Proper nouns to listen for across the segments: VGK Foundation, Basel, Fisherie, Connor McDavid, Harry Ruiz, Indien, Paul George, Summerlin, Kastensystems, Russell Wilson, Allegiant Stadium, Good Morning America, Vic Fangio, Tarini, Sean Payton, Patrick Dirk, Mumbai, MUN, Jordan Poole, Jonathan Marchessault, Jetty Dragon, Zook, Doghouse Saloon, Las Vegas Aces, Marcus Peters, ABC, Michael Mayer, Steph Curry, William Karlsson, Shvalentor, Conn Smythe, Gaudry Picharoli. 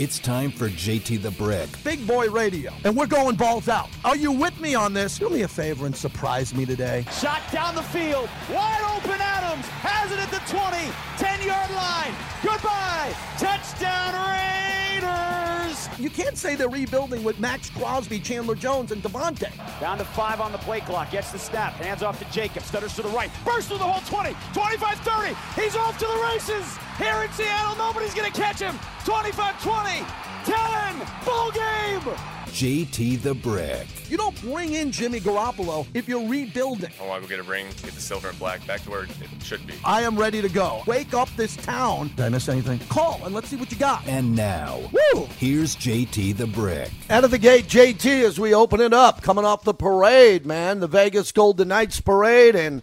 It's time for JT the Brick. Big boy radio, and we're going balls out. Are you with me on this? Do me a favor and surprise me today. Shot down the field, wide open Adams, has it at the 20, 10-yard line. Goodbye, touchdown Raiders. You can't say they're rebuilding with Maxx Crosby, Chandler Jones, and Devontae. Down to 5 on the play clock, gets the snap, hands off to Jacob, stutters to the right, bursts through the whole 20, 25, 30, he's off to the races. Here in Seattle, nobody's going to catch him. 25-20, 10, full game. JT the Brick. You don't bring in Jimmy Garoppolo if you're rebuilding. Oh, I'm going to get the silver and black back to where it should be. I am ready to go. Wake up this town. Did I miss anything? Call and let's see what you got. And now, here's JT the Brick. Out of the gate, JT, as we open it up, coming off the parade, man, the Vegas Golden Knights parade, and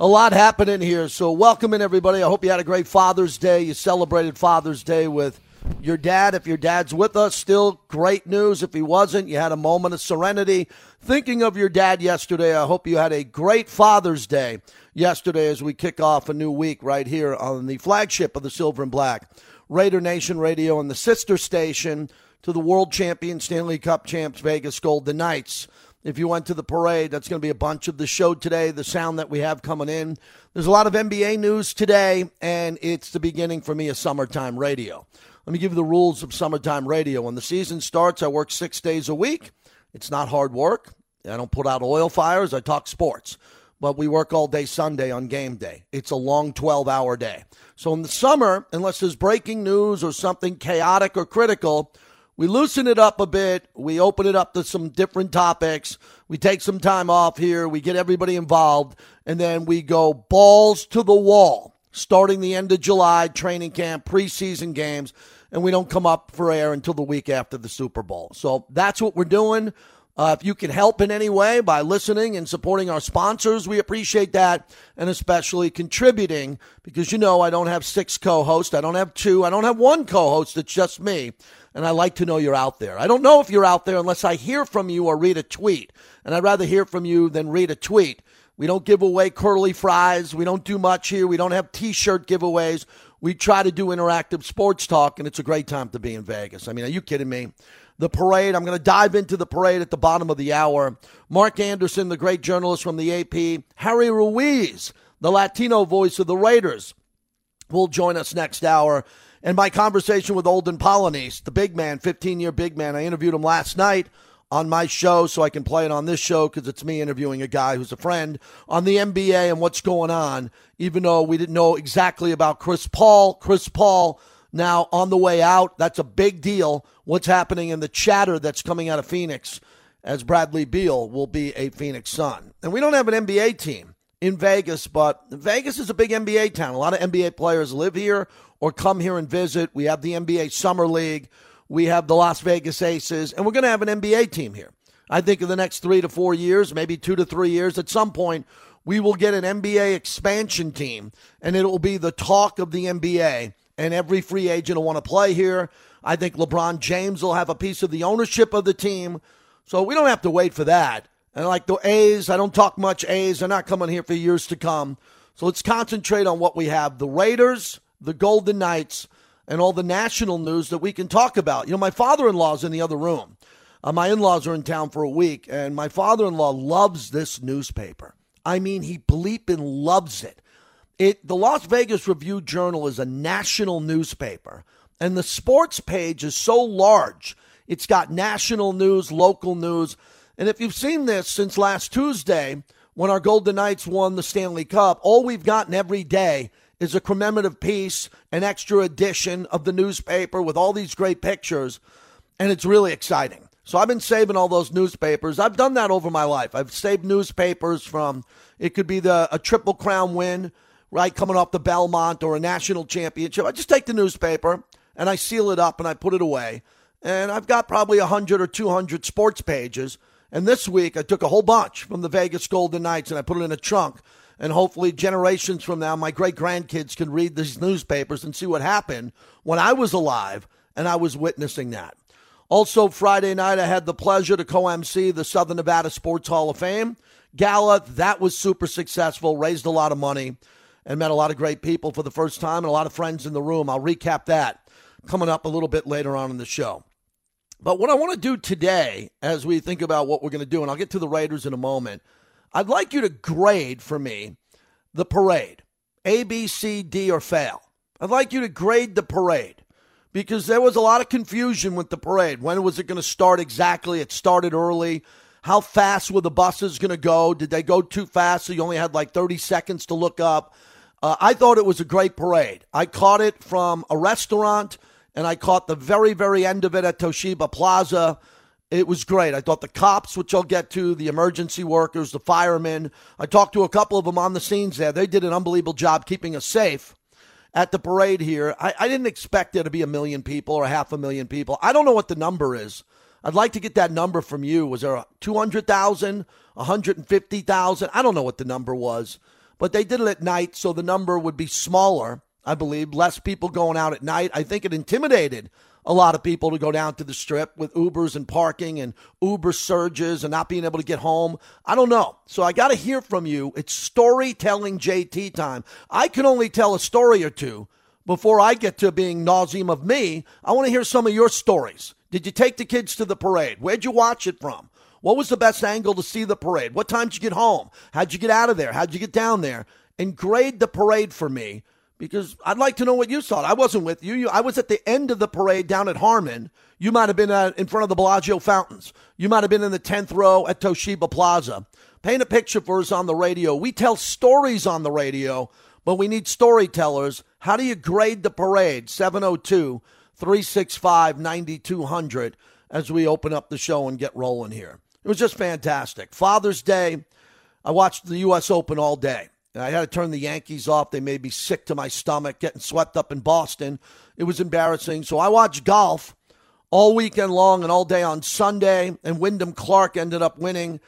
a lot happening here, so welcome in, everybody. I hope you had a great Father's Day. You celebrated Father's Day with your dad. If your dad's with us, still great news. If he wasn't, you had a moment of serenity. Thinking of your dad yesterday, I hope you had a great Father's Day yesterday as we kick off a new week right here on the flagship of the Silver and Black, Raider Nation Radio, and the sister station to the world champion, Stanley Cup champs, Vegas Golden Knights. If you went to the parade, that's going to be a bunch of the show today, the sound that we have coming in. There's a lot of NBA news today, and it's the beginning for me of summertime radio. Let me give you the rules of summertime radio. When the season starts, I work 6 days a week. It's not hard work. I don't put out oil fires. I talk sports. But we work all day Sunday on game day. It's a long 12-hour day. So in the summer, unless there's breaking news or something chaotic or critical, we loosen it up a bit. We open it up to some different topics. We take some time off here. We get everybody involved. And then we go balls to the wall, starting the end of July, training camp, preseason games. And we don't come up for air until the week after the Super Bowl. So that's what we're doing. If you can help in any way by listening and supporting our sponsors, we appreciate that, and especially contributing, because, you know, I don't have 6 co-hosts. I don't have 2. I don't have 1 co-host. It's just me, and I like to know you're out there. I don't know if you're out there unless I hear from you or read a tweet, and I'd rather hear from you than read a tweet. We don't give away curly fries. We don't do much here. We don't have T-shirt giveaways. We try to do interactive sports talk, and it's a great time to be in Vegas. I mean, are you kidding me? The parade, I'm going to dive into the parade at the bottom of the hour. Mark Anderson, the great journalist from the AP. Harry Ruiz, the Latino voice of the Raiders, will join us next hour. And my conversation with Olden Polonese, the big man, 15-year big man. I interviewed him last night on my show, so I can play it on this show because it's me interviewing a guy who's a friend on the NBA and what's going on, even though we didn't know exactly about Chris Paul. Chris Paul now on the way out. That's a big deal. What's happening in the chatter that's coming out of Phoenix as Bradley Beal will be a Phoenix Sun. And we don't have an NBA team in Vegas, but Vegas is a big NBA town. A lot of NBA players live here or come here and visit. We have the NBA Summer League. We have the Las Vegas Aces, and we're going to have an NBA team here. I think in the next 3 to 4 years, maybe 2 to 3 years, at some point, we will get an NBA expansion team, and it will be the talk of the NBA. And every free agent will want to play here. I think LeBron James will have a piece of the ownership of the team. So we don't have to wait for that. And like the A's, I don't talk much A's. They're not coming here for years to come. So let's concentrate on what we have. The Raiders, the Golden Knights, and all the national news that we can talk about. You know, my father-in-law's in the other room. My in-laws are in town for a week. And my father-in-law loves this newspaper. I mean, he bleeping loves it. The Las Vegas Review-Journal is a national newspaper, and the sports page is so large. It's got national news, local news, and if you've seen this since last Tuesday when our Golden Knights won the Stanley Cup, all we've gotten every day is a commemorative piece, an extra edition of the newspaper with all these great pictures, and it's really exciting. So I've been saving all those newspapers. I've done that over my life. I've saved newspapers from, it could be a Triple Crown win, right, coming off the Belmont or a national championship. I just take the newspaper and I seal it up and I put it away. And I've got probably 100 or 200 sports pages. And this week I took a whole bunch from the Vegas Golden Knights and I put it in a trunk. And hopefully generations from now, my great-grandkids can read these newspapers and see what happened when I was alive and I was witnessing that. Also, Friday night, I had the pleasure to co-MC the Southern Nevada Sports Hall of Fame Gala. That was super successful, raised a lot of money, and met a lot of great people for the first time and a lot of friends in the room. I'll recap that. coming up a little bit later on in the show. But what I want to do today, as we think about what we're going to do, and I'll get to the Raiders in a moment, I'd like you to grade for me the parade, A, B, C, D, or fail. I'd like you to grade the parade because there was a lot of confusion with the parade. When was it going to start exactly? It started early. How fast were the buses going to go? Did they go too fast so you only had like 30 seconds to look up? I thought it was a great parade. I caught it from a restaurant, and I caught the very, very end of it at Toshiba Plaza. It was great. I thought the cops, which I'll get to, the emergency workers, the firemen. I talked to a couple of them on the scenes there. They did an unbelievable job keeping us safe at the parade here. I didn't expect there to be 1 million people or 500,000 people. I don't know what the number is. I'd like to get that number from you. Was there 200,000, 150,000? I don't know what the number was. But they did it at night, so the number would be smaller, I believe, less people going out at night. I think it intimidated a lot of people to go down to the Strip with Ubers and parking and Uber surges and not being able to get home. I don't know. So I got to hear from you. It's storytelling JT time. I can only tell a story or two before I get to being nauseam of me. I want to hear some of your stories. Did you take the kids to the parade? Where'd you watch it from? What was the best angle to see the parade? What time did you get home? How'd you get out of there? How'd you get down there? And grade the parade for me because I'd like to know what you thought. I wasn't with you. I was at the end of the parade down at Harmon. You might have been in front of the Bellagio Fountains. You might have been in the 10th row at Toshiba Plaza. Paint a picture for us on the radio. We tell stories on the radio, but we need storytellers. How do you grade the parade? 702-365-9200 as we open up the show and get rolling here. It was just fantastic. Father's Day, I watched the U.S. Open all day. I had to turn the Yankees off. They made me sick to my stomach, getting swept up in Boston. It was embarrassing. So I watched golf all weekend long and all day on Sunday, and Wyndham Clark ended up winning.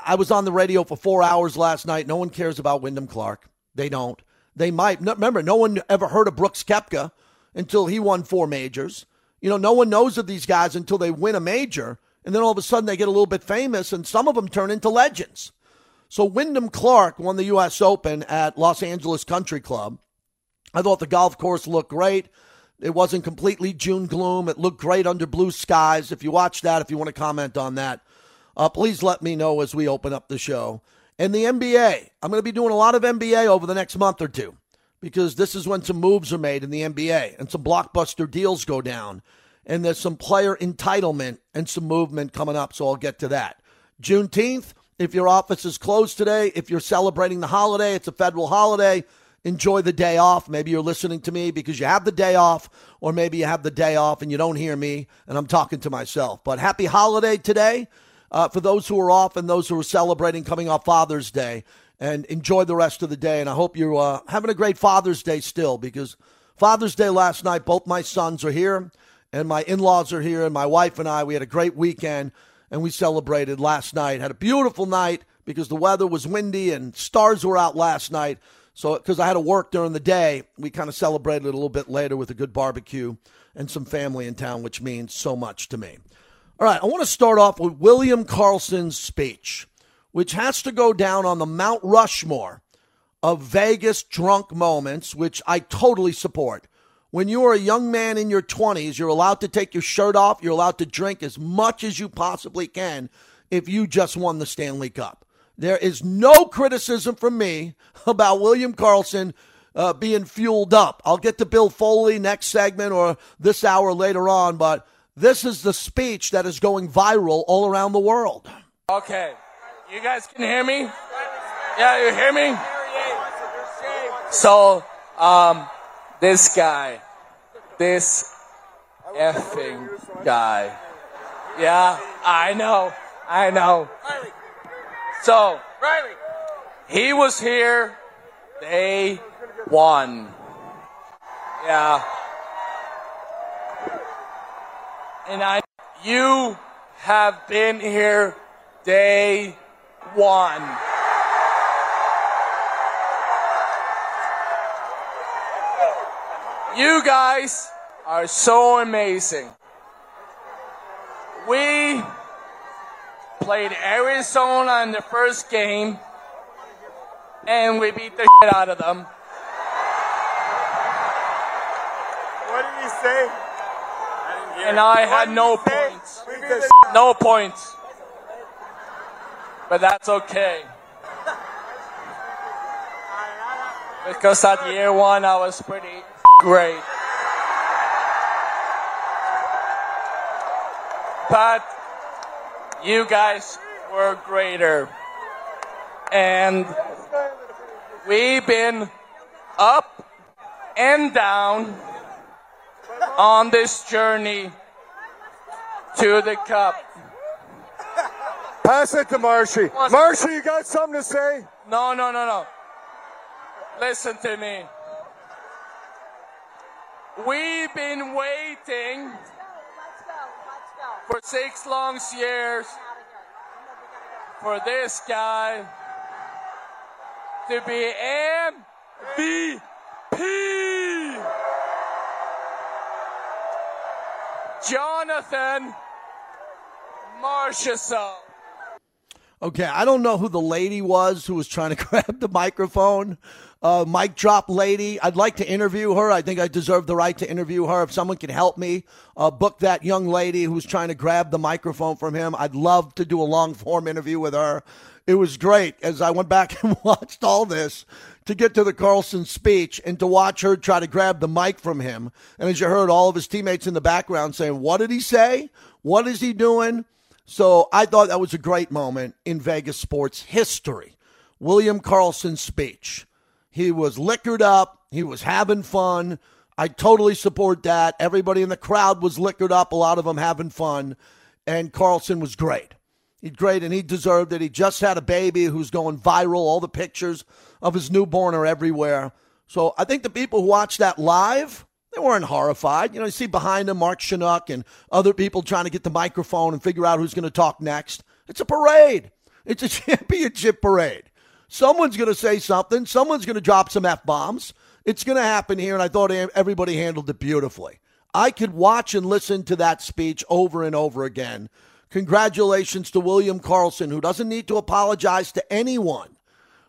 I was on the radio for 4 hours last night. No one cares about Wyndham Clark. They don't. They might. Remember, no one ever heard of Brooks Koepka until he won 4 majors. You know, no one knows of these guys until they win a major. And then all of a sudden they get a little bit famous, and some of them turn into legends. So Wyndham Clark won the U.S. Open at Los Angeles Country Club. I thought the golf course looked great. It wasn't completely June gloom. It looked great under blue skies. If you watch that, if you want to comment on that, please let me know as we open up the show. And the NBA, I'm going to be doing a lot of NBA over the next month or two because this is when some moves are made in the NBA and some blockbuster deals go down. And there's some player entitlement and some movement coming up, so I'll get to that. Juneteenth, if your office is closed today, if you're celebrating the holiday, it's a federal holiday, enjoy the day off. Maybe you're listening to me because you have the day off, or maybe you have the day off and you don't hear me, and I'm talking to myself. But happy holiday today for those who are off and those who are celebrating coming off Father's Day, and enjoy the rest of the day. And I hope you're having a great Father's Day still, because Father's Day last night, both my sons are here. And my in-laws are here, and my wife and I, we had a great weekend, and we celebrated last night. Had a beautiful night because the weather was windy and stars were out last night. So because I had to work during the day, we kind of celebrated a little bit later with a good barbecue and some family in town, which means so much to me. All right, I want to start off with William Karlsson's speech, which has to go down on the Mount Rushmore of Vegas drunk moments, which I totally support. When you are a young man in your 20s, you're allowed to take your shirt off. You're allowed to drink as much as you possibly can if you just won the Stanley Cup. There is no criticism from me about William Karlsson being fueled up. I'll get to Bill Foley next segment or this hour later on, but this is the speech that is going viral all around the world. Okay. You guys can hear me? Yeah, you hear me? So, This effing guy. Yeah, I know. So, he was here, they won. Yeah. And you have been here, day one. You guys are so amazing. We played Arizona in the first game, and we beat the shit out of them. What did he say? and I had no points. No points. But that's okay. Because at year one, I was pretty great. But you guys were greater. And we've been up and down on this journey to the cup. Pass it to Marshy. Marshy, you got something to say? No. Listen to me. We've been waiting for 6 long years for this guy to be MVP. Jonathan Marchessault. Okay, I don't know who the lady was who was trying to grab the microphone. Mic drop lady. I'd like to interview her. I think I deserve the right to interview her. If someone can help me book that young lady who's trying to grab the microphone from him, I'd love to do a long-form interview with her. It was great as I went back and watched all this to get to the Karlsson speech and to watch her try to grab the mic from him. And as you heard, all of his teammates in the background saying, what did he say? What is he doing? So I thought that was a great moment in Vegas sports history. William Karlsson's speech. He was liquored up. He was having fun. I totally support that. Everybody in the crowd was liquored up, a lot of them having fun. And Karlsson was great. He's great, and he deserved it. He just had a baby who's going viral. All the pictures of his newborn are everywhere. So I think the people who watched that live, they weren't horrified. You know, you see behind him Mark Chinook and other people trying to get the microphone and figure out who's going to talk next. It's a parade. It's a championship parade. Someone's going to say something. Someone's going to drop some F-bombs. It's going to happen here, and I thought everybody handled it beautifully. I could watch and listen to that speech over and over again. Congratulations to William Karlsson, who doesn't need to apologize to anyone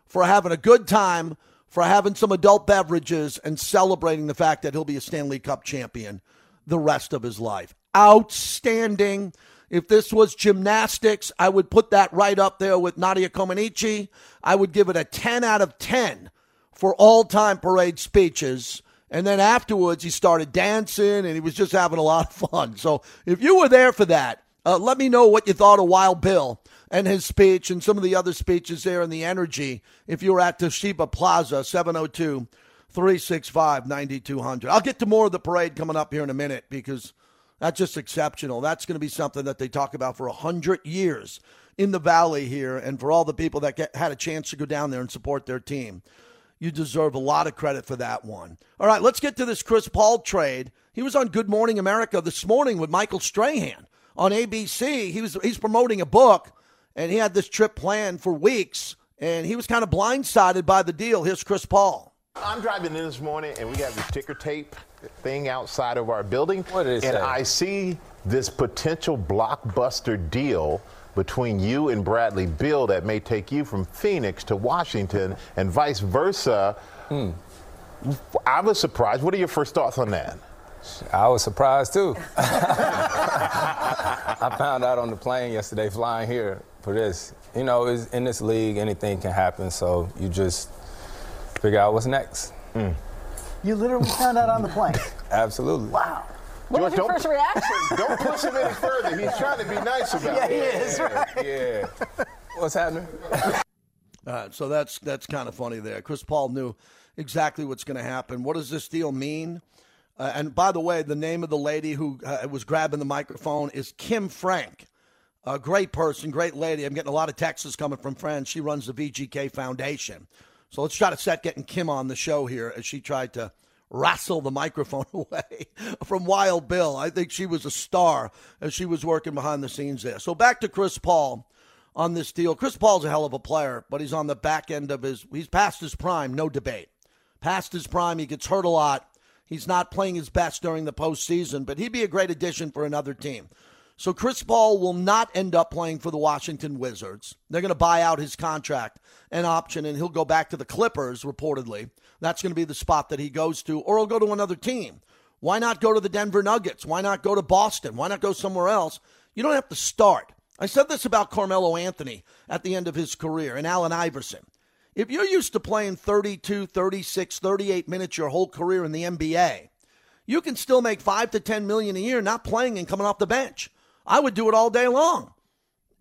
for having a good time, for having some adult beverages and celebrating the fact that he'll be a Stanley Cup champion the rest of his life. Outstanding. If this was gymnastics, I would put that right up there with Nadia Comaneci. I would give it a 10 out of 10 for all-time parade speeches. And then afterwards, he started dancing, and he was just having a lot of fun. So if you were there for that, let me know what you thought of Wild Bill and his speech and some of the other speeches there and the energy if you were at Toshiba Plaza, 702-365-9200. I'll get to more of the parade coming up here in a minute because that's just exceptional. That's going to be something that they talk about for 100 years in the Valley here, and for all the people that had a chance to go down there and support their team. You deserve a lot of credit for that one. All right, let's get to this Chris Paul trade. He was on Good Morning America this morning with Michael Strahan. On ABC, he's promoting a book, and he had this trip planned for weeks, and he was kind of blindsided by the deal. Here's Chris Paul. I'm driving in this morning, and we got the ticker tape thing outside of our building. What is that? And I see this potential blockbuster deal between you and Bradley Beal that may take you from Phoenix to Washington and vice versa. I was surprised. What are your first thoughts on that? I was surprised, too. I found out on the plane yesterday flying here for this. You know, in this league, anything can happen, so you just figure out what's next. You literally found out on the plane? Absolutely. Wow. What was your first reaction? Don't push him any further. He's trying to be nice about it. Yeah, he is, right? Yeah. What's happening? All right, so that's kind of funny there. Chris Paul knew exactly what's going to happen. What does this deal mean? And by the way, the name of the lady who was grabbing the microphone is Kim Frank, a great person, great lady. I'm getting a lot of texts coming from friends. She runs the VGK Foundation. So let's try to set getting Kim on the show here as she tried to wrestle the microphone away from Wild Bill. I think she was a star as she was working behind the scenes there. So back to Chris Paul on this deal. Chris Paul's a hell of a player, but he's on the back end of he's past his prime, no debate. Past his prime, he gets hurt a lot. He's not playing his best during the postseason, but he'd be a great addition for another team. So Chris Paul will not end up playing for the Washington Wizards. They're going to buy out his contract and option, and he'll go back to the Clippers, reportedly. That's going to be the spot that he goes to, or he'll go to another team. Why not go to the Denver Nuggets? Why not go to Boston? Why not go somewhere else? You don't have to start. I said this about Carmelo Anthony at the end of his career and Allen Iverson. If you're used to playing 32, 36, 38 minutes your whole career in the NBA, you can still make $5 to $10 million a year not playing and coming off the bench. I would do it all day long.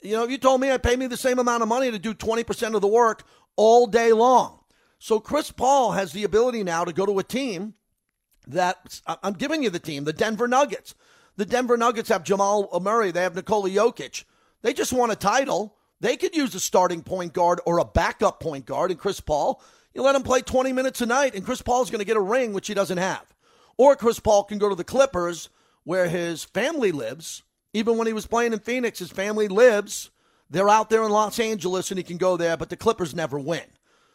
You know, if you told me I'd pay me the same amount of money to do 20% of the work all day long. So Chris Paul has the ability now to go to a team that, I'm giving you the team, the Denver Nuggets. The Denver Nuggets have Jamal Murray. They have Nikola Jokic. They just won a title. They could use a starting point guard or a backup point guard in Chris Paul. You let him play 20 minutes a night, and Chris Paul's going to get a ring, which he doesn't have. Or Chris Paul can go to the Clippers, where his family lives. Even when he was playing in Phoenix, his family lives. They're out there in Los Angeles, and he can go there, but the Clippers never win.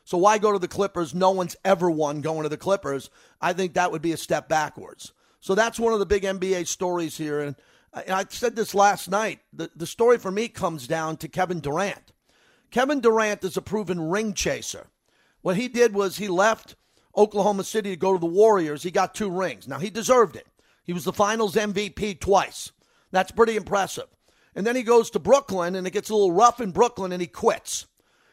So why go to the Clippers? No one's ever won going to the Clippers. I think that would be a step backwards. So that's one of the big NBA stories here. And I said this last night. The story for me comes down to Kevin Durant. Kevin Durant is a proven ring chaser. What he did was he left Oklahoma City to go to the Warriors. He got 2 rings. Now, he deserved it. He was the finals MVP twice. That's pretty impressive. And then he goes to Brooklyn, and it gets a little rough in Brooklyn, and he quits.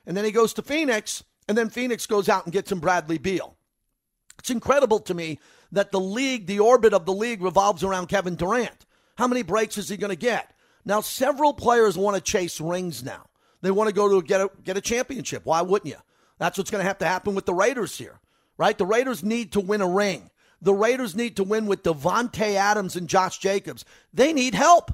And then he goes to Phoenix, and then Phoenix goes out and gets him Bradley Beal. It's incredible to me that the league, the orbit of the league, revolves around Kevin Durant. How many breaks is he going to get? Now, several players want to chase rings now. They want to go to get a championship. Why wouldn't you? That's what's going to have to happen with the Raiders here, right? The Raiders need to win a ring. The Raiders need to win with Davante Adams and Josh Jacobs. They need help.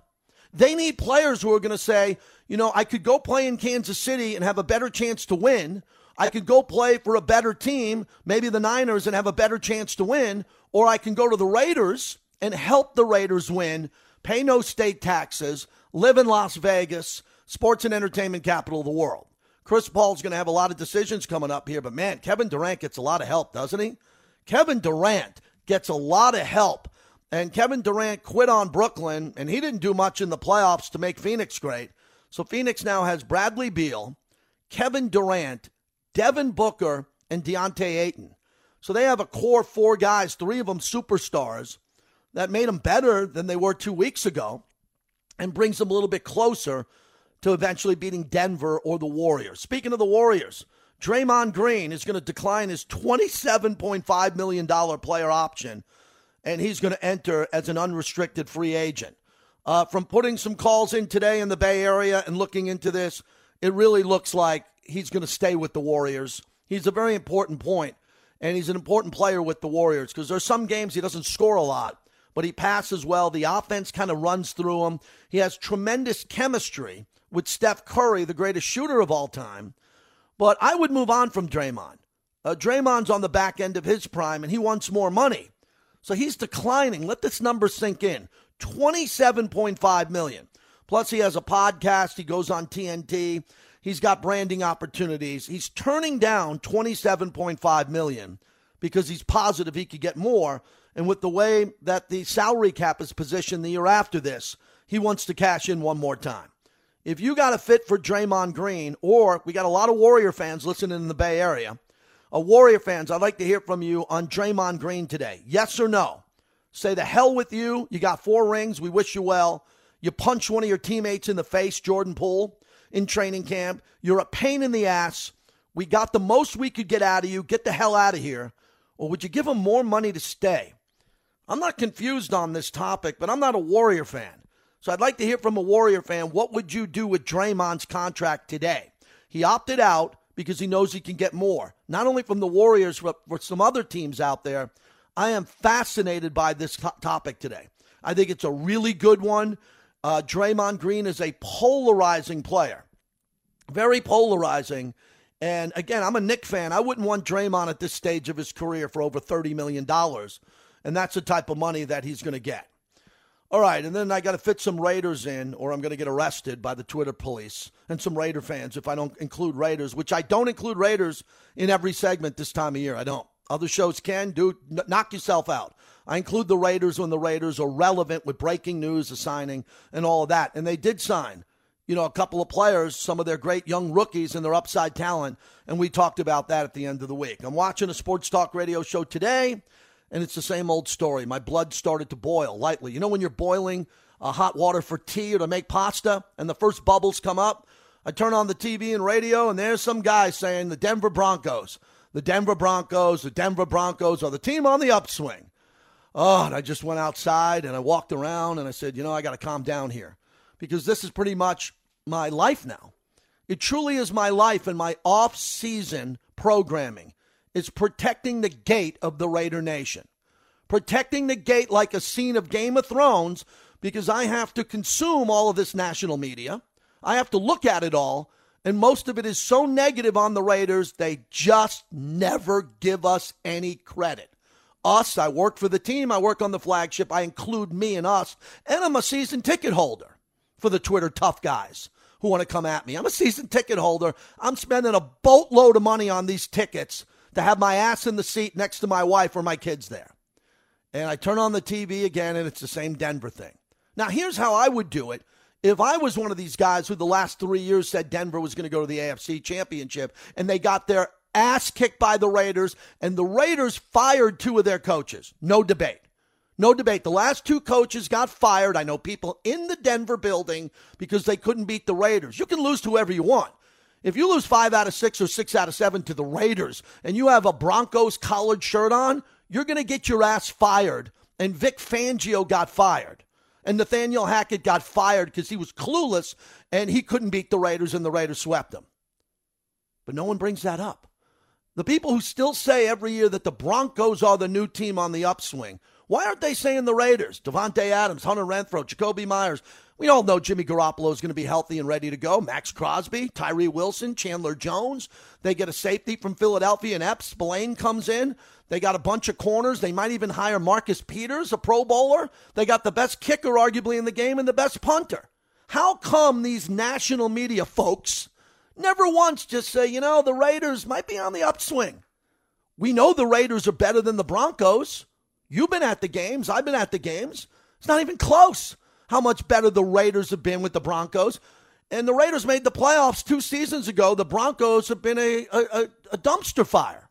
They need players who are going to say, you know, I could go play in Kansas City and have a better chance to win. I could go play for a better team, maybe the Niners, and have a better chance to win. Or I can go to the Raiders and help the Raiders win, pay no state taxes, live in Las Vegas, sports and entertainment capital of the world. Chris Paul's going to have a lot of decisions coming up here, but man, Kevin Durant gets a lot of help, doesn't he? Kevin Durant gets a lot of help, and Kevin Durant quit on Brooklyn, and he didn't do much in the playoffs to make Phoenix great. So Phoenix now has Bradley Beal, Kevin Durant, Devin Booker, and Deontae Ayton. So they have a core 4 guys, 3 of them superstars, that made them better than they were 2 weeks ago and brings them a little bit closer to eventually beating Denver or the Warriors. Speaking of the Warriors, Draymond Green is going to decline his $27.5 million player option, and he's going to enter as an unrestricted free agent. From putting some calls in today in the Bay Area and looking into this, it really looks like he's going to stay with the Warriors. He's a very important point, and he's an important player with the Warriors because there's some games he doesn't score a lot, but he passes well. The offense kind of runs through him. He has tremendous chemistry with Steph Curry, the greatest shooter of all time. But I would move on from Draymond. Draymond's on the back end of his prime, and he wants more money. So he's declining. Let this number sink in. $27.5 million. Plus, he has a podcast. He goes on TNT. He's got branding opportunities. He's turning down $27.5 million because he's positive he could get more. And with the way that the salary cap is positioned the year after this, he wants to cash in one more time. If you got a fit for Draymond Green, or we got a lot of Warrior fans listening in the Bay Area, Warrior fans, I'd like to hear from you on Draymond Green today. Yes or no? Say the hell with you. You got 4 rings. We wish you well. You punch one of your teammates in the face, Jordan Poole, in training camp. You're a pain in the ass. We got the most we could get out of you. Get the hell out of here. Or would you give him more money to stay? I'm not confused on this topic, but I'm not a Warrior fan. So I'd like to hear from a Warrior fan. What would you do with Draymond's contract today? He opted out because he knows he can get more, not only from the Warriors, but for some other teams out there. I am fascinated by this topic today. I think it's a really good one. Draymond Green is a polarizing player, very polarizing. And again, I'm a Knicks fan. I wouldn't want Draymond at this stage of his career for over $30 million. And that's the type of money that he's going to get. All right, and then I got to fit some Raiders in, or I'm going to get arrested by the Twitter police and some Raider fans if I don't include Raiders, which I don't include Raiders in every segment this time of year. I don't. Other shows can. Dude, knock yourself out. I include the Raiders when the Raiders are relevant with breaking news, the signing, and all of that. And they did sign, you know, a couple of players, some of their great young rookies and their upside talent, and we talked about that at the end of the week. I'm watching a sports talk radio show today. and it's the same old story. My blood started to boil lightly. You know when you're boiling hot water for tea or to make pasta and the first bubbles come up? I turn on the TV and radio, and there's some guy saying the Denver Broncos. The Denver Broncos are the team on the upswing. Oh, and I just went outside, and I walked around, and I said, you know, I got to calm down here because this is pretty much my life now. It truly is my life, and my off-season programming is protecting the gate of the Raider Nation. Protecting the gate like a scene of Game of Thrones because I have to consume all of this national media. I have to look at it all, and most of it is so negative on the Raiders, they just never give us any credit. Us, I work for the team, I work on the flagship, I include me and us, and I'm a season ticket holder for the Twitter tough guys who want to come at me. I'm a season ticket holder. I'm spending a boatload of money on these tickets to have my ass in the seat next to my wife or my kids there. And I turn on the TV again, and it's the same Denver thing. Now, here's how I would do it. If I was one of these guys who the last 3 years said Denver was going to go to the AFC Championship and they got their ass kicked by the Raiders and the Raiders fired two of their coaches, no debate. The last two coaches got fired. I know people in the Denver building because they couldn't beat the Raiders. You can lose to whoever you want. If you lose 5 out of 6 or 6 out of 7 to the Raiders and you have a Broncos collared shirt on, you're going to get your ass fired. And Vic Fangio got fired. And Nathaniel Hackett got fired because he was clueless and he couldn't beat the Raiders and the Raiders swept them. But no one brings that up. The people who still say every year that the Broncos are the new team on the upswing, why aren't they saying the Raiders? Davante Adams, Hunter Renfrow, Jacoby Myers. We all know Jimmy Garoppolo is going to be healthy and ready to go. Maxx Crosby, Tyree Wilson, Chandler Jones. They get a safety from Philadelphia and Epps. Spillane comes in. They got a bunch of corners. They might even hire Marcus Peters, a Pro Bowler. They got the best kicker, arguably, in the game and the best punter. How come these national media folks never once just say, you know, the Raiders might be on the upswing? We know the Raiders are better than the Broncos. You've been at the games. I've been at the games. It's not even close how much better the Raiders have been with the Broncos. And the Raiders made the playoffs 2 seasons ago. The Broncos have been a dumpster fire.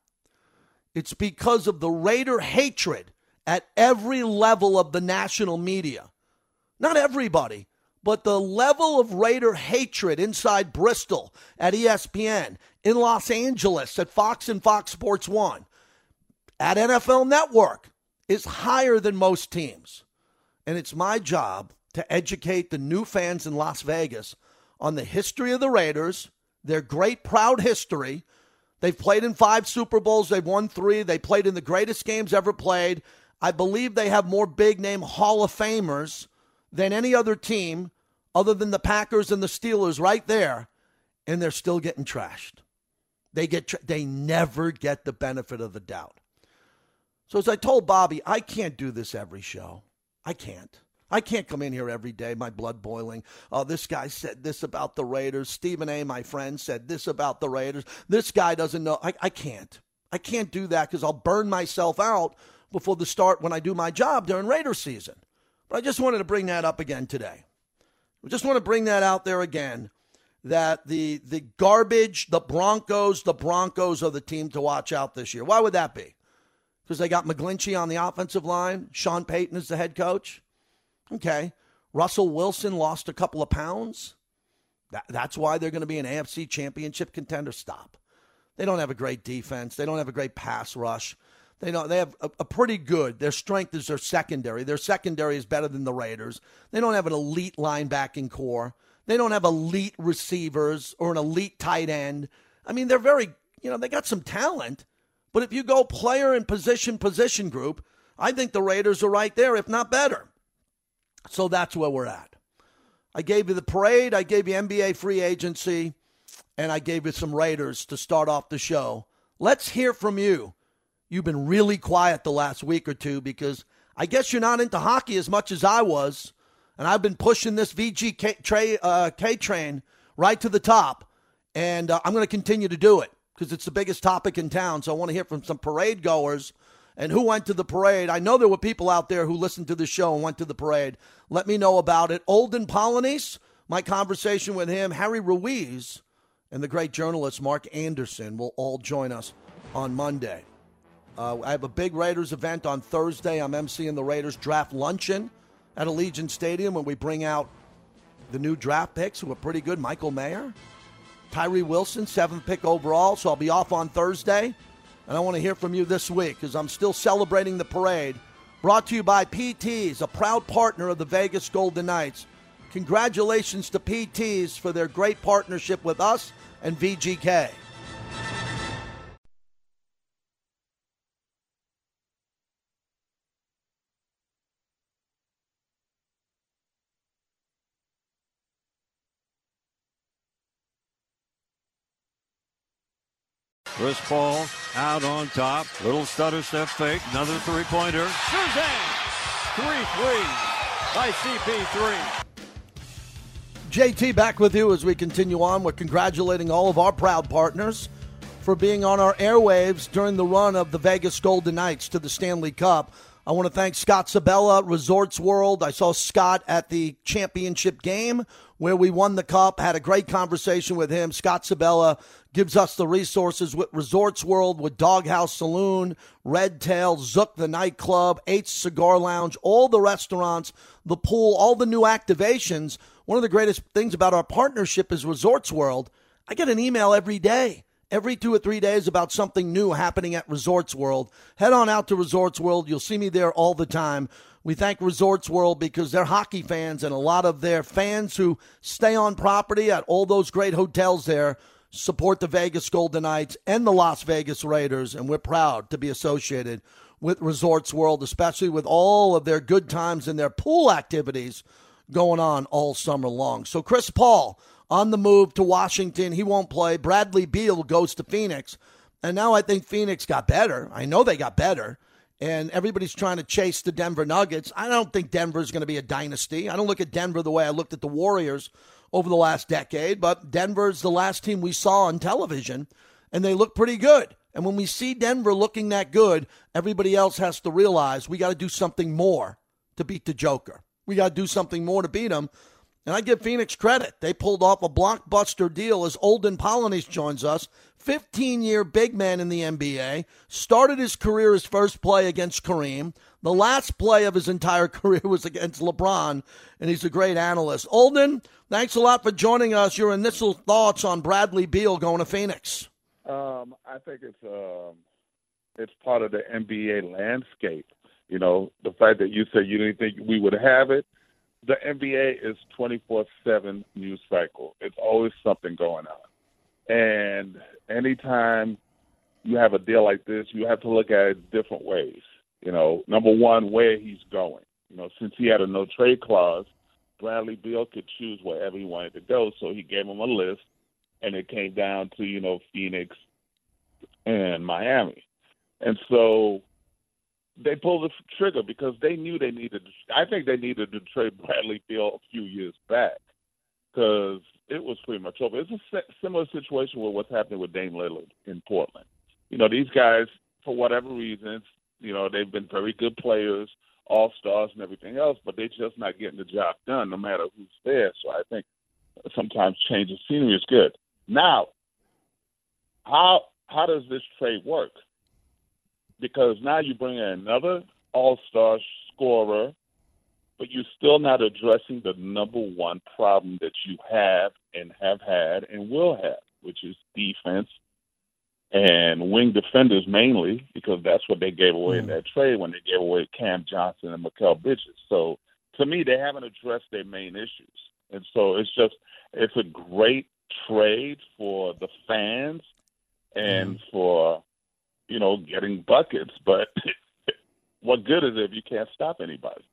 It's because of the Raider hatred at every level of the national media. Not everybody, but the level of Raider hatred inside Bristol at ESPN, in Los Angeles at Fox and Fox Sports 1, at NFL Network is higher than most teams. And it's my job to educate the new fans in Las Vegas on the history of the Raiders, their great, proud history. They've played in 5 Super Bowls. They've won 3. They played in the greatest games ever played. I believe they have more big-name Hall of Famers than any other team other than the Packers and the Steelers right there, and they're still getting trashed. They never get the benefit of the doubt. So as I told Bobby, I can't do this every show. I can't come in here every day, my blood boiling. Oh, this guy said this about the Raiders. Stephen A., my friend, said this about the Raiders. This guy doesn't know. I can't. I can't do that because I'll burn myself out before the start when I do my job during Raider season. But I just wanted to bring that up again today. I just want to bring that out there again, that the garbage, the Broncos are the team to watch out this year. Why would that be? Because they got McGlinchey on the offensive line. Sean Payton is the head coach. Okay, Russell Wilson lost a couple of pounds. That's why they're going to be an AFC championship contender. Stop. They don't have a great defense. They don't have a great pass rush. They have a pretty good. Their strength is their secondary. Their secondary is better than the Raiders. They don't have an elite linebacking core. They don't have elite receivers or an elite tight end. I mean, they're very, they got some talent. But if you go player and position group, I think the Raiders are right there, if not better. So that's where we're at. I gave you the parade, I gave you NBA free agency, and I gave you some Raiders to start off the show. Let's hear from you. You've been really quiet the last week or two because I guess you're not into hockey as much as I was, and I've been pushing this K train right to the top, and I'm going to continue to do it because it's the biggest topic in town, so I want to hear from some parade goers. And who went to the parade? I know there were people out there who listened to the show and went to the parade. Let me know about it. Olden Polonese, my conversation with him, Harry Ruiz, and the great journalist Mark Anderson will all join us on Monday. I have a big Raiders event on Thursday. I'm emceeing the Raiders draft luncheon at Allegiant Stadium when we bring out the new draft picks who are pretty good. Michael Mayer, Tyree Wilson, 7th pick overall. So I'll be off on Thursday. And I want to hear from you this week because I'm still celebrating the parade. Brought to you by PT's, a proud partner of the Vegas Golden Knights. Congratulations to PT's for their great partnership with us and VGK. Chris Paul out on top. Little stutter step fake. Another three-pointer. Suzanne! 3-3 by CP3. JT back with you as we continue on. We're congratulating all of our proud partners for being on our airwaves during the run of the Vegas Golden Knights to the Stanley Cup. I want to thank Scott Sabella, Resorts World. I saw Scott at the championship game where we won the cup, had a great conversation with him. Scott Sabella gives us the resources with Resorts World, with Doghouse Saloon, Red Tail, Zook the Nightclub, H Cigar Lounge, all the restaurants, the pool, all the new activations. One of the greatest things about our partnership is Resorts World. I get an email every day. Every 2 or 3 days about something new happening at Resorts World. Head on out to Resorts World. You'll see me there all the time. We thank Resorts World because they're hockey fans and a lot of their fans who stay on property at all those great hotels there support the Vegas Golden Knights and the Las Vegas Raiders, and we're proud to be associated with Resorts World, especially with all of their good times and their pool activities going on all summer long. So Chris Paul on the move to Washington. He won't play. Bradley Beal goes to Phoenix. And now I think Phoenix got better. I know they got better. And everybody's trying to chase the Denver Nuggets. I don't think Denver's going to be a dynasty. I don't look at Denver the way I looked at the Warriors over the last decade. But Denver's the last team we saw on television. And they look pretty good. And when we see Denver looking that good, everybody else has to realize we got to do something more to beat the Joker. We got to do something more to beat him. And I give Phoenix credit. They pulled off a blockbuster deal as Olden Polonese joins us. 15-year big man in the NBA. Started his career, his first play against Kareem. The last play of his entire career was against LeBron, and he's a great analyst. Olden, thanks a lot for joining us. Your initial thoughts on Bradley Beal going to Phoenix? I think it's part of the NBA landscape. You know, the fact that you said you didn't think we would have it. The NBA is 24/7 news cycle. It's always something going on. And anytime you have a deal like this, you have to look at it different ways. You know, number one, where he's going. You know, since he had a no-trade clause, Bradley Beal could choose wherever he wanted to go. So he gave him a list, and it came down to, you know, Phoenix and Miami. And so they pulled the trigger because they knew they needed – I think they needed to trade Bradley Beal a few years back because it was pretty much over. It's a similar situation with what's happening with Dame Lillard in Portland. You know, these guys, for whatever reasons, you know, they've been very good players, all-stars and everything else, but they're just not getting the job done no matter who's there. So I think sometimes change of scenery is good. Now, how does this trade work? Because now you bring in another all-star scorer, but you're still not addressing the number one problem that you have and have had and will have, which is defense and wing defenders mainly, because that's what they gave away in that trade when they gave away Cam Johnson and Mikal Bridges. So to me, they haven't addressed their main issues. And so it's a great trade for the fans and for, you know, getting buckets, but what good is it if you can't stop anybody?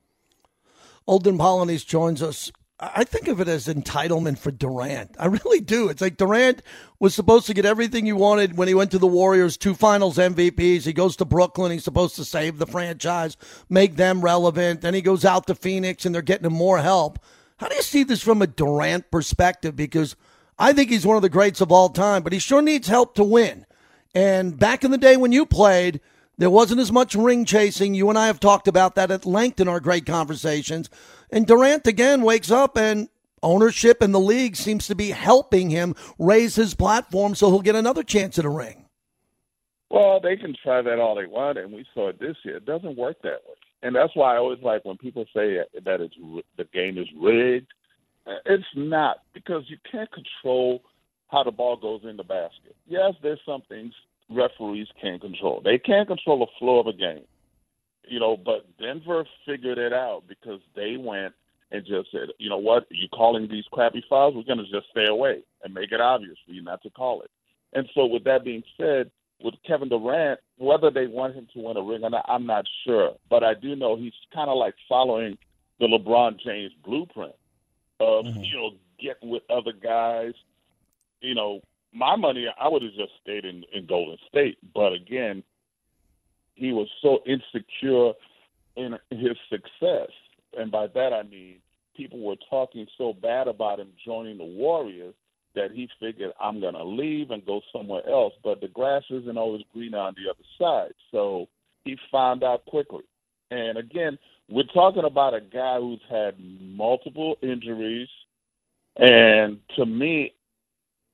Olden Polonese joins us. I think of it as entitlement for Durant. I really do. It's like Durant was supposed to get everything he wanted when he went to the Warriors, 2 finals MVPs. He goes to Brooklyn. He's supposed to save the franchise, make them relevant. Then he goes out to Phoenix, and they're getting him more help. How do you see this from a Durant perspective? Because I think he's one of the greats of all time, but he sure needs help to win. And back in the day when you played, there wasn't as much ring chasing. You and I have talked about that at length in our great conversations. And Durant, again, wakes up, and ownership and the league seems to be helping him raise his platform so he'll get another chance at a ring. Well, they can try that all they want, and we saw it this year. It doesn't work that way. And that's why I always like when people say that it's, the game is rigged. It's not, because you can't control how the ball goes in the basket. Yes, there's some things referees can't control. They can't control the flow of a game. You know, but Denver figured it out because they went and just said, you know what, you're calling these crappy fouls, we're going to just stay away and make it obvious for you not to call it. And so with that being said, with Kevin Durant, whether they want him to win a ring or not, I'm not sure. But I do know he's kind of like following the LeBron James blueprint of, you know, getting with other guys. You know, my money, I would have just stayed in Golden State. But again, he was so insecure in his success. And by that I mean people were talking so bad about him joining the Warriors that he figured, I'm going to leave and go somewhere else. But the grass isn't always greener on the other side. So he found out quickly. And, again, we're talking about a guy who's had multiple injuries. And to me,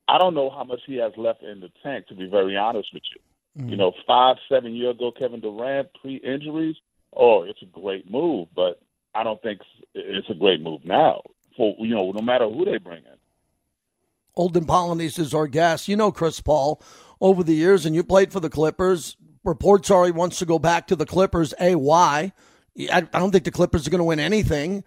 I don't know how much he has left in the tank, to be very honest with you. You know, 5-7 years ago, Kevin Durant, pre-injuries, oh, it's a great move. But I don't think it's a great move now, for, you know, no matter who they bring in. Olden Polonese is our guest. You know Chris Paul over the years, and you played for the Clippers. Reports are he wants to go back to the Clippers. Why? I don't think the Clippers are going to win anything.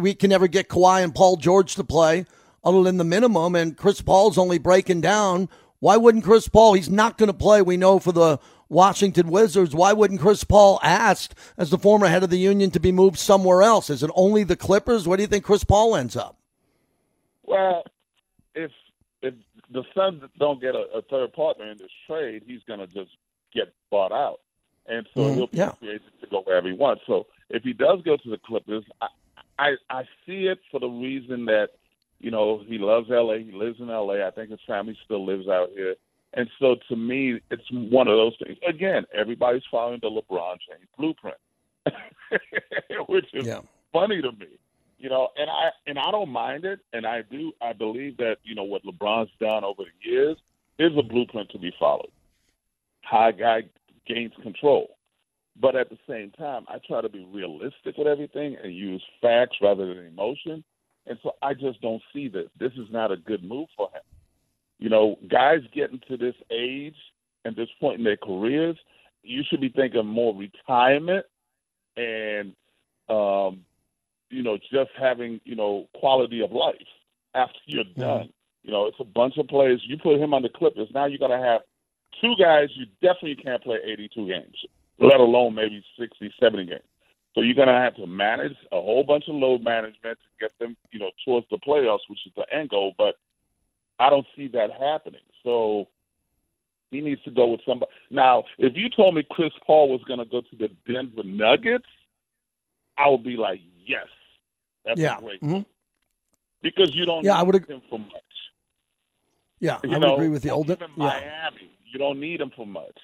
We can never get Kawhi and Paul George to play other than the minimum, and Chris Paul's only breaking down. Why wouldn't Chris Paul? He's not going to play, we know, for the Washington Wizards. Why wouldn't Chris Paul ask, as the former head of the union, to be moved somewhere else? Is it only the Clippers? Where do you think Chris Paul ends up? Well, if the Suns don't get a third partner in this trade, he's going to just get bought out. And so he'll be created to go wherever he wants. So if he does go to the Clippers, I see it for the reason that, you know, he loves L.A., he lives in L.A., I think his family still lives out here. And so to me, it's one of those things. Again, everybody's following the LeBron James blueprint, which is funny to me. You know, and I don't mind it, and I believe that, you know, what LeBron's done over the years is a blueprint to be followed. How a guy gains control. But at the same time, I try to be realistic with everything and use facts rather than emotion. And so I just don't see this. This is not a good move for him. You know, guys getting to this age and this point in their careers, you should be thinking more retirement and you know, just having, you know, quality of life after you're done. You know, it's a bunch of players. You put him on the Clippers, now you're going to have two guys you definitely can't play 82 games, let alone maybe 60, 70 games. So you're going to have to manage a whole bunch of load management to get them, you know, towards the playoffs, which is the end goal. But I don't see that happening. So he needs to go with somebody. Now, if you told me Chris Paul was going to go to the Denver Nuggets, I would be like, yes. That's great. Because you don't need him for much. Yeah, you would agree with the older. Even Miami, you don't need him for much.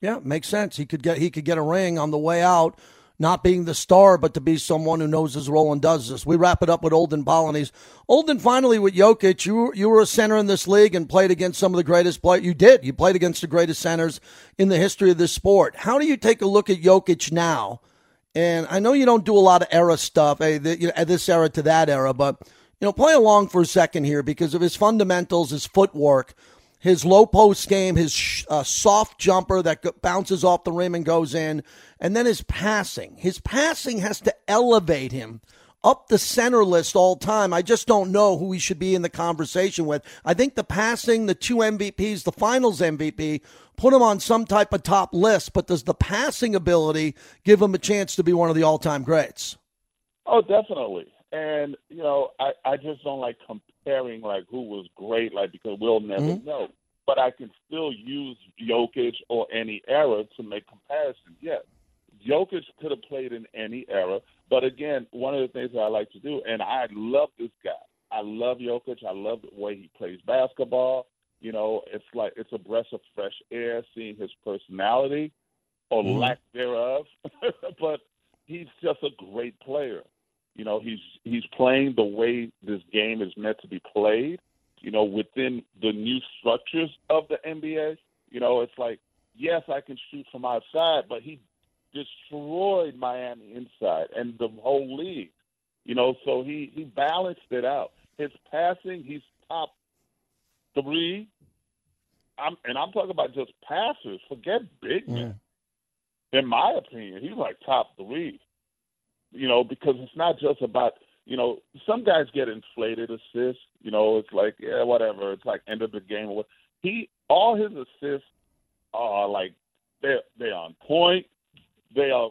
Yeah, makes sense. He could get a ring on the way out, not being the star, but to be someone who knows his role and does this. We wrap it up with Olden Polonese. Olden, finally with Jokic, you were a center in this league and played against some of the greatest players. You did. You played against the greatest centers in the history of this sport. How do you take a look at Jokic now? And I know you don't do a lot of era stuff, this era to that era, but, you know, play along for a second here because of his fundamentals, his footwork, his low post game, his soft jumper that bounces off the rim and goes in, and then his passing. His passing has to elevate him up the center list all time. I just don't know who he should be in the conversation with. I think the passing, the two MVPs, the finals MVP, put him on some type of top list, but does the passing ability give him a chance to be one of the all-time greats? Oh, definitely. And, you know, I just don't like comparing, like, who was great, like, because we'll never know. But I can still use Jokic or any era to make comparisons, yes. Jokic could have played in any era. But, again, one of the things that I like to do, and I love this guy. I love Jokic. I love the way he plays basketball. You know, it's like it's a breath of fresh air seeing his personality or lack thereof. But he's just a great player. You know, he's playing the way this game is meant to be played. you know, within the new structures of the NBA. You know, it's like, yes, I can shoot from outside, but he destroyed Miami inside and the whole league. You know, so he balanced it out. His passing, he's top three. I'm talking about just passers. Forget big men. Yeah. In my opinion, he's like top three. You know, because it's not just about, you know, some guys get inflated assists. You know, it's like, yeah, whatever. It's like end of the game. All his assists are like they're on point. They are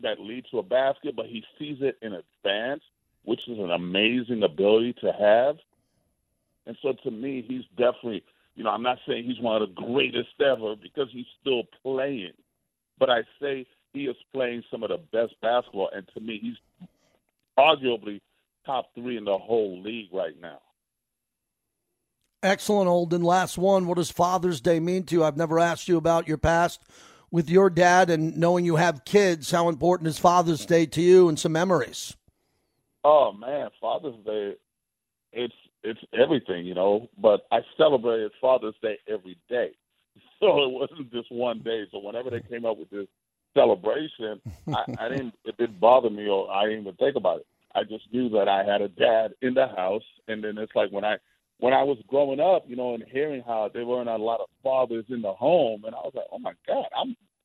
that lead to a basket, but he sees it in advance, which is an amazing ability to have. And so to me, he's definitely, you know, I'm not saying he's one of the greatest ever because he's still playing, but I say he is playing some of the best basketball. And to me, he's arguably top three in the whole league right now. Excellent, Olden. Last one. What does Father's Day mean to you? I've never asked you about your past with your dad, and knowing you have kids, how important is Father's Day to you and some memories? Oh, man, Father's Day, it's everything, you know, but I celebrated Father's Day every day. So it wasn't just one day. So whenever they came up with this celebration, it didn't bother me, or I didn't even think about it. I just knew that I had a dad in the house. And then it's like when I was growing up, you know, and hearing how there weren't a lot of fathers in the home, and I was like, oh, my God,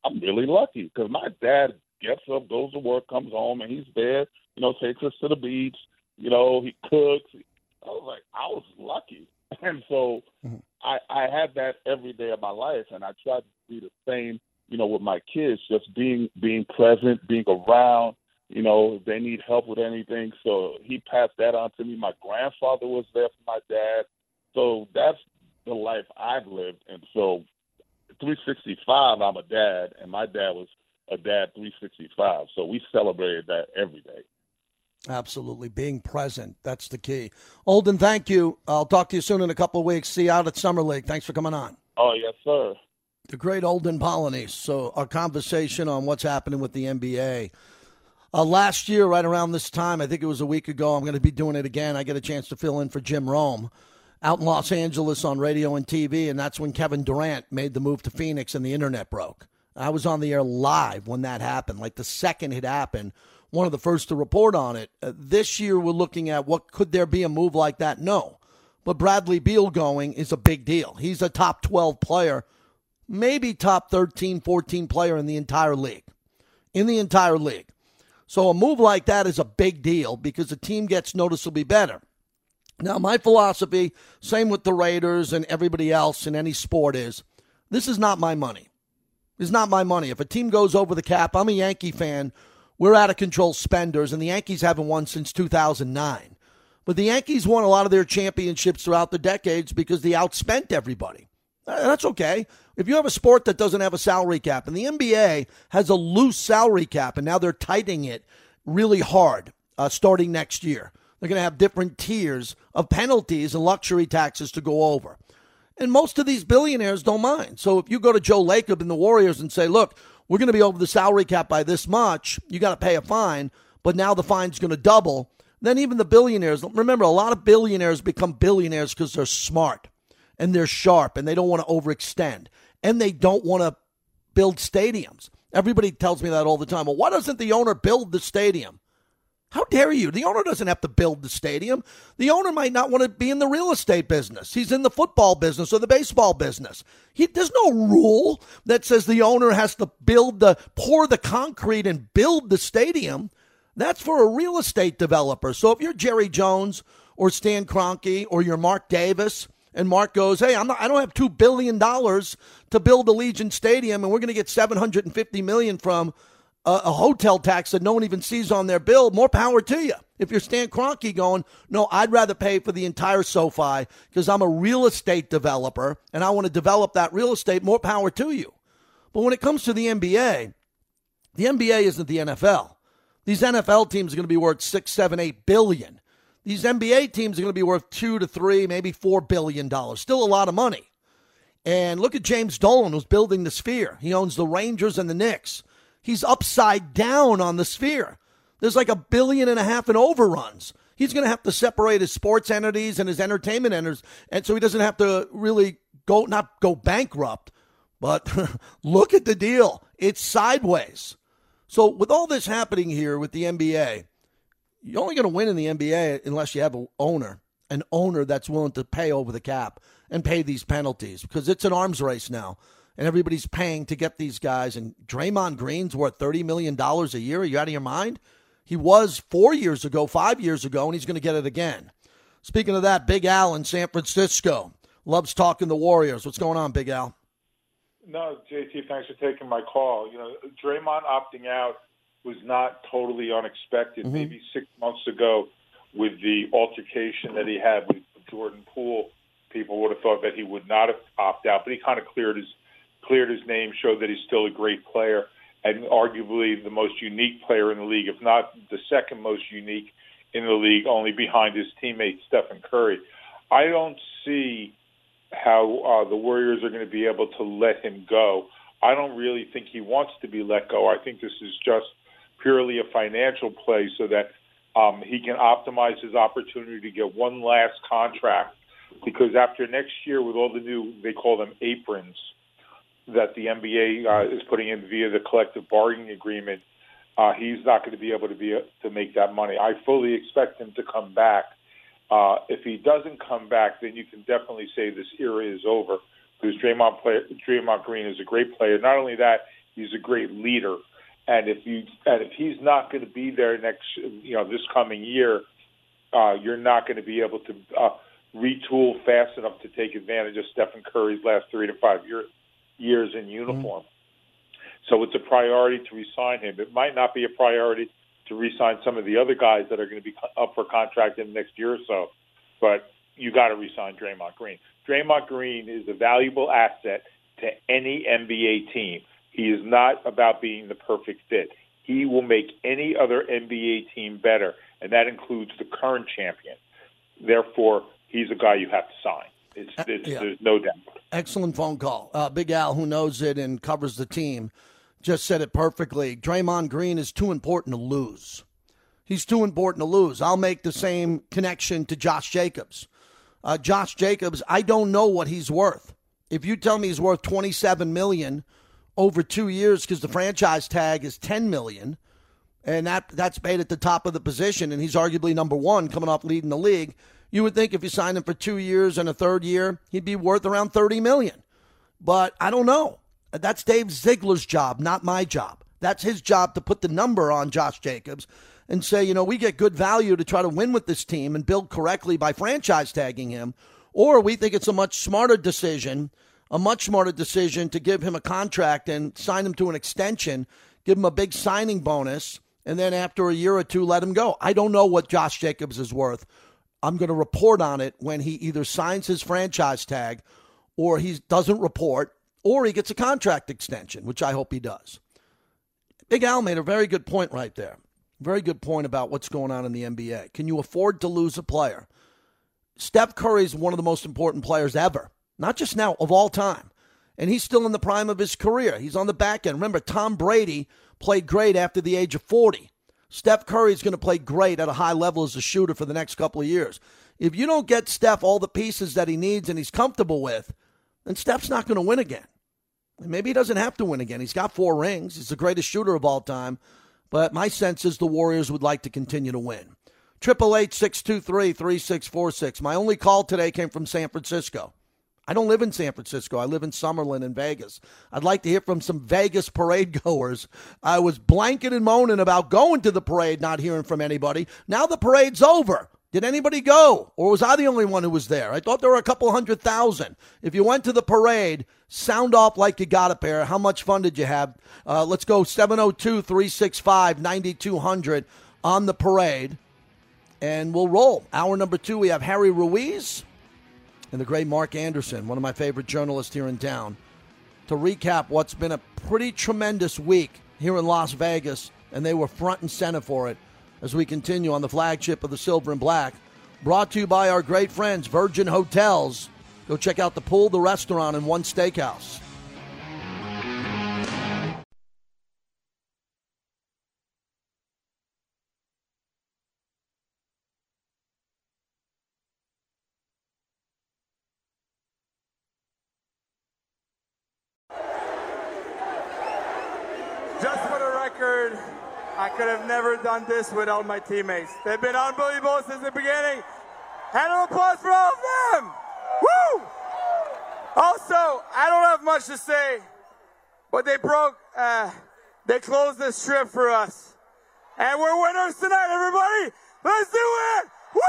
I'm really lucky, because my dad gets up, goes to work, comes home, and he's there, you know, takes us to the beach, you know, he cooks. I was like, I was lucky. And so I had that every day of my life, and I tried to be the same, you know, with my kids, just being present, being around, you know, if they need help with anything. So he passed that on to me. My grandfather was there for my dad. So that's the life I've lived. And so 365, I'm a dad, and my dad was a dad 365. So we celebrated that every day. Absolutely. Being present. That's the key. Olden, thank you. I'll talk to you soon in a couple of weeks. See you out at Summer League. Thanks for coming on. Oh, yes, sir. The great Olden Polonese. So our conversation on what's happening with the NBA. Last year, right around this time, I think it was a week ago, I'm going to be doing it again. I get a chance to fill in for Jim Rome out in Los Angeles on radio and TV, and that's when Kevin Durant made the move to Phoenix and the internet broke. I was on the air live when that happened, like the second it happened, one of the first to report on it. This year, we're looking at what could there be a move like that? No. But Bradley Beal going is a big deal. He's a top 12 player, maybe top 13, 14 player in the entire league. So a move like that is a big deal because the team gets noticeably better. Now, my philosophy, same with the Raiders and everybody else in any sport, is this is not my money. It's not my money. If a team goes over the cap, I'm a Yankee fan. We're out of control spenders, and the Yankees haven't won since 2009. But the Yankees won a lot of their championships throughout the decades because they outspent everybody. That's okay. If you have a sport that doesn't have a salary cap, and the NBA has a loose salary cap, and now they're tightening it really hard starting next year. They're going to have different tiers of penalties and luxury taxes to go over. And most of these billionaires don't mind. So if you go to Joe Lacob and the Warriors and say, look, we're going to be over the salary cap by this much, you got to pay a fine, but now the fine's going to double, then even the billionaires, remember, a lot of billionaires become billionaires because they're smart. And they're sharp, and they don't want to overextend, and they don't want to build stadiums. Everybody tells me that all the time. Well, why doesn't the owner build the stadium? How dare you? The owner doesn't have to build the stadium. The owner might not want to be in the real estate business. He's in the football business or the baseball business. There's no rule that says the owner has to pour the concrete and build the stadium. That's for a real estate developer. So if you're Jerry Jones or Stan Kroenke or you're Mark Davis, and Mark goes, hey, I don't have $2 billion to build Allegiant Stadium, and we're going to get $750 million from a hotel tax that no one even sees on their bill. More power to you. If you're Stan Kroenke going, no, I'd rather pay for the entire SoFi because I'm a real estate developer, and I want to develop that real estate, more power to you. But when it comes to the NBA isn't the NFL. These NFL teams are going to be worth 6, 7, 8 billion. These NBA teams are going to be worth $2 to $3, maybe $4 billion. Still a lot of money. And look at James Dolan, who's building the Sphere. He owns the Rangers and the Knicks. He's upside down on the Sphere. There's like $1.5 billion in overruns. he's going to have to separate his sports entities and his entertainment entities, and so he doesn't have to really go bankrupt. But look at the deal. It's sideways. So with all this happening here with the NBA, you're only going to win in the NBA unless you have an owner that's willing to pay over the cap and pay these penalties, because it's an arms race now, and everybody's paying to get these guys. And Draymond Green's worth $30 million a year. Are you out of your mind? He was 4 years ago, 5 years ago, and he's going to get it again. Speaking of that, Big Al in San Francisco loves talking the Warriors. What's going on, Big Al? No, JT, thanks for taking my call. You know, Draymond opting out was not totally unexpected. Mm-hmm. Maybe 6 months ago with the altercation that he had with Jordan Poole, people would have thought that he would not have opted out, but he kind of cleared his name, showed that he's still a great player and arguably the most unique player in the league, if not the second most unique in the league, only behind his teammate Stephen Curry. I don't see how the Warriors are going to be able to let him go. I don't really think he wants to be let go. I think this is just purely a financial play so that he can optimize his opportunity to get one last contract, because after next year, with all the new, they call them aprons, that the NBA is putting in via the collective bargaining agreement, he's not going to be able to make that money. I fully expect him to come back. If he doesn't come back, then you can definitely say this era is over, because Draymond Green is a great player. Not only that, he's a great leader. And if he's not going to be there next, this coming year, you're not going to be able to retool fast enough to take advantage of Stephen Curry's last 3 to 5 years in uniform. Mm-hmm. So it's a priority to re-sign him. It might not be a priority to re-sign some of the other guys that are going to be up for contract in the next year or so, but you got to re-sign Draymond Green. Draymond Green is a valuable asset to any NBA team. He is not about being the perfect fit. He will make any other NBA team better, and that includes the current champion. Therefore, he's a guy you have to sign. There's no doubt. Excellent phone call. Big Al, who knows it and covers the team, just said it perfectly. Draymond Green is too important to lose. He's too important to lose. I'll make the same connection to Josh Jacobs. I don't know what he's worth. If you tell me he's worth $27 million over 2 years, because the franchise tag is $10 million, and that's made at the top of the position, and he's arguably number one coming off leading the league, you would think if you signed him for 2 years and a third year, he'd be worth around $30 million. But I don't know. That's Dave Ziegler's job, not my job. That's his job to put the number on Josh Jacobs and say, we get good value to try to win with this team and build correctly by franchise tagging him, or we think it's a much smarter decision to give him a contract and sign him to an extension, give him a big signing bonus, and then after a year or two, let him go. I don't know what Josh Jacobs is worth. I'm going to report on it when he either signs his franchise tag or he doesn't report or he gets a contract extension, which I hope he does. Big Al made a very good point right there. Very good point about what's going on in the NBA. Can you afford to lose a player? Steph Curry is one of the most important players ever, not just now, of all time. And he's still in the prime of his career. He's on the back end. Remember, Tom Brady played great after the age of 40. Steph Curry is going to play great at a high level as a shooter for the next couple of years. If you don't get Steph all the pieces that he needs and he's comfortable with, then Steph's not going to win again. And maybe he doesn't have to win again. He's got 4 rings. He's the greatest shooter of all time. But my sense is the Warriors would like to continue to win. 888-623-3646. My only call today came from San Francisco. I don't live in San Francisco. I live in Summerlin in Vegas. I'd like to hear from some Vegas parade goers. I was blanking and moaning about going to the parade, not hearing from anybody. Now the parade's over. Did anybody go? Or was I the only one who was there? I thought there were a couple 100,000. If you went to the parade, sound off like you got a pair. How much fun did you have? Let's go 702-365-9200 on the parade. And we'll roll. Hour number 2, we have Harry Ruiz and the great Mark Anderson, one of my favorite journalists here in town, to recap what's been a pretty tremendous week here in Las Vegas, and they were front and center for it as we continue on the flagship of the Silver and Black, brought to you by our great friends, Virgin Hotels. Go check out the pool, the restaurant, and one steakhouse. record. I could have never done this without my teammates. They've been unbelievable since the beginning. Hand of applause for all of them. Woo! Also, I don't have much to say, but they closed the strip for us. And we're winners tonight, everybody! Let's do it! Woo!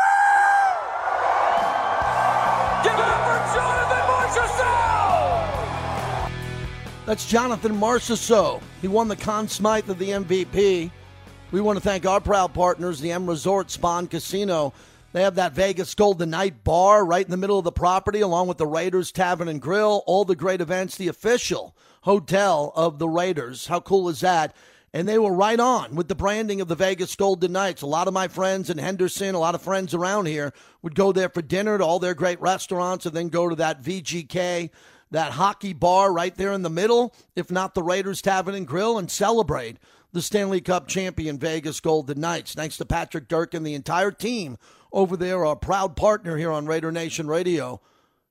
Give it up for Jonathan Marchessault! That's Jonathan Marchessault. He won the Conn Smythe of the MVP. We want to thank our proud partners, the M Resort Spa and Casino. They have that Vegas Golden Knight bar right in the middle of the property, along with the Raiders Tavern and Grill, all the great events, the official hotel of the Raiders. How cool is that? And they were right on with the branding of the Vegas Golden Knights. A lot of my friends in Henderson, a lot of friends around here would go there for dinner to all their great restaurants and then go to that VGK, that hockey bar right there in the middle, if not the Raiders Tavern and Grill, and celebrate the Stanley Cup champion Vegas Golden Knights. Thanks to Patrick Dirk and the entire team over there, our proud partner here on Raider Nation Radio.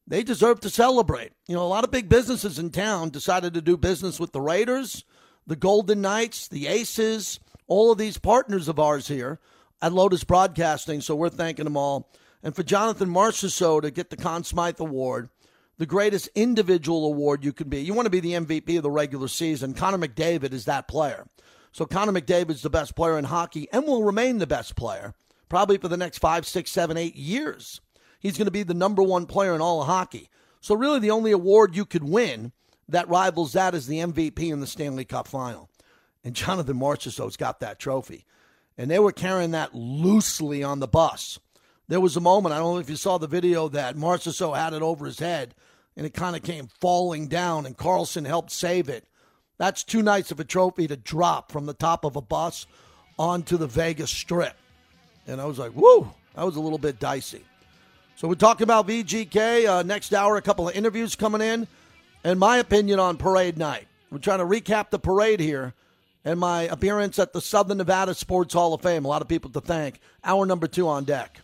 They deserve to celebrate. You know, a lot of big businesses in town decided to do business with the Raiders, the Golden Knights, the Aces, all of these partners of ours here at Lotus Broadcasting, so we're thanking them all. And for Jonathan Marchessault to get the Conn Smythe Award, the greatest individual award you can be. You want to be the MVP of the regular season. Connor McDavid is that player. So Connor McDavid's the best player in hockey and will remain the best player probably for the next 5, 6, 7, 8 years. He's going to be the number one player in all of hockey. So really the only award you could win that rivals that is the MVP in the Stanley Cup final. And Jonathan Marchessault's got that trophy. And they were carrying that loosely on the bus. There was a moment, I don't know if you saw the video, that Marchessault had it over his head, and it kind of came falling down, and Karlsson helped save it. That's too nice of a trophy to drop from the top of a bus onto the Vegas Strip. And I was like, whoo, that was a little bit dicey. So we're talking about VGK. Next hour, a couple of interviews coming in. And my opinion on parade night. We're trying to recap the parade here. And my appearance at the Southern Nevada Sports Hall of Fame. A lot of people to thank. Hour number 2 on deck.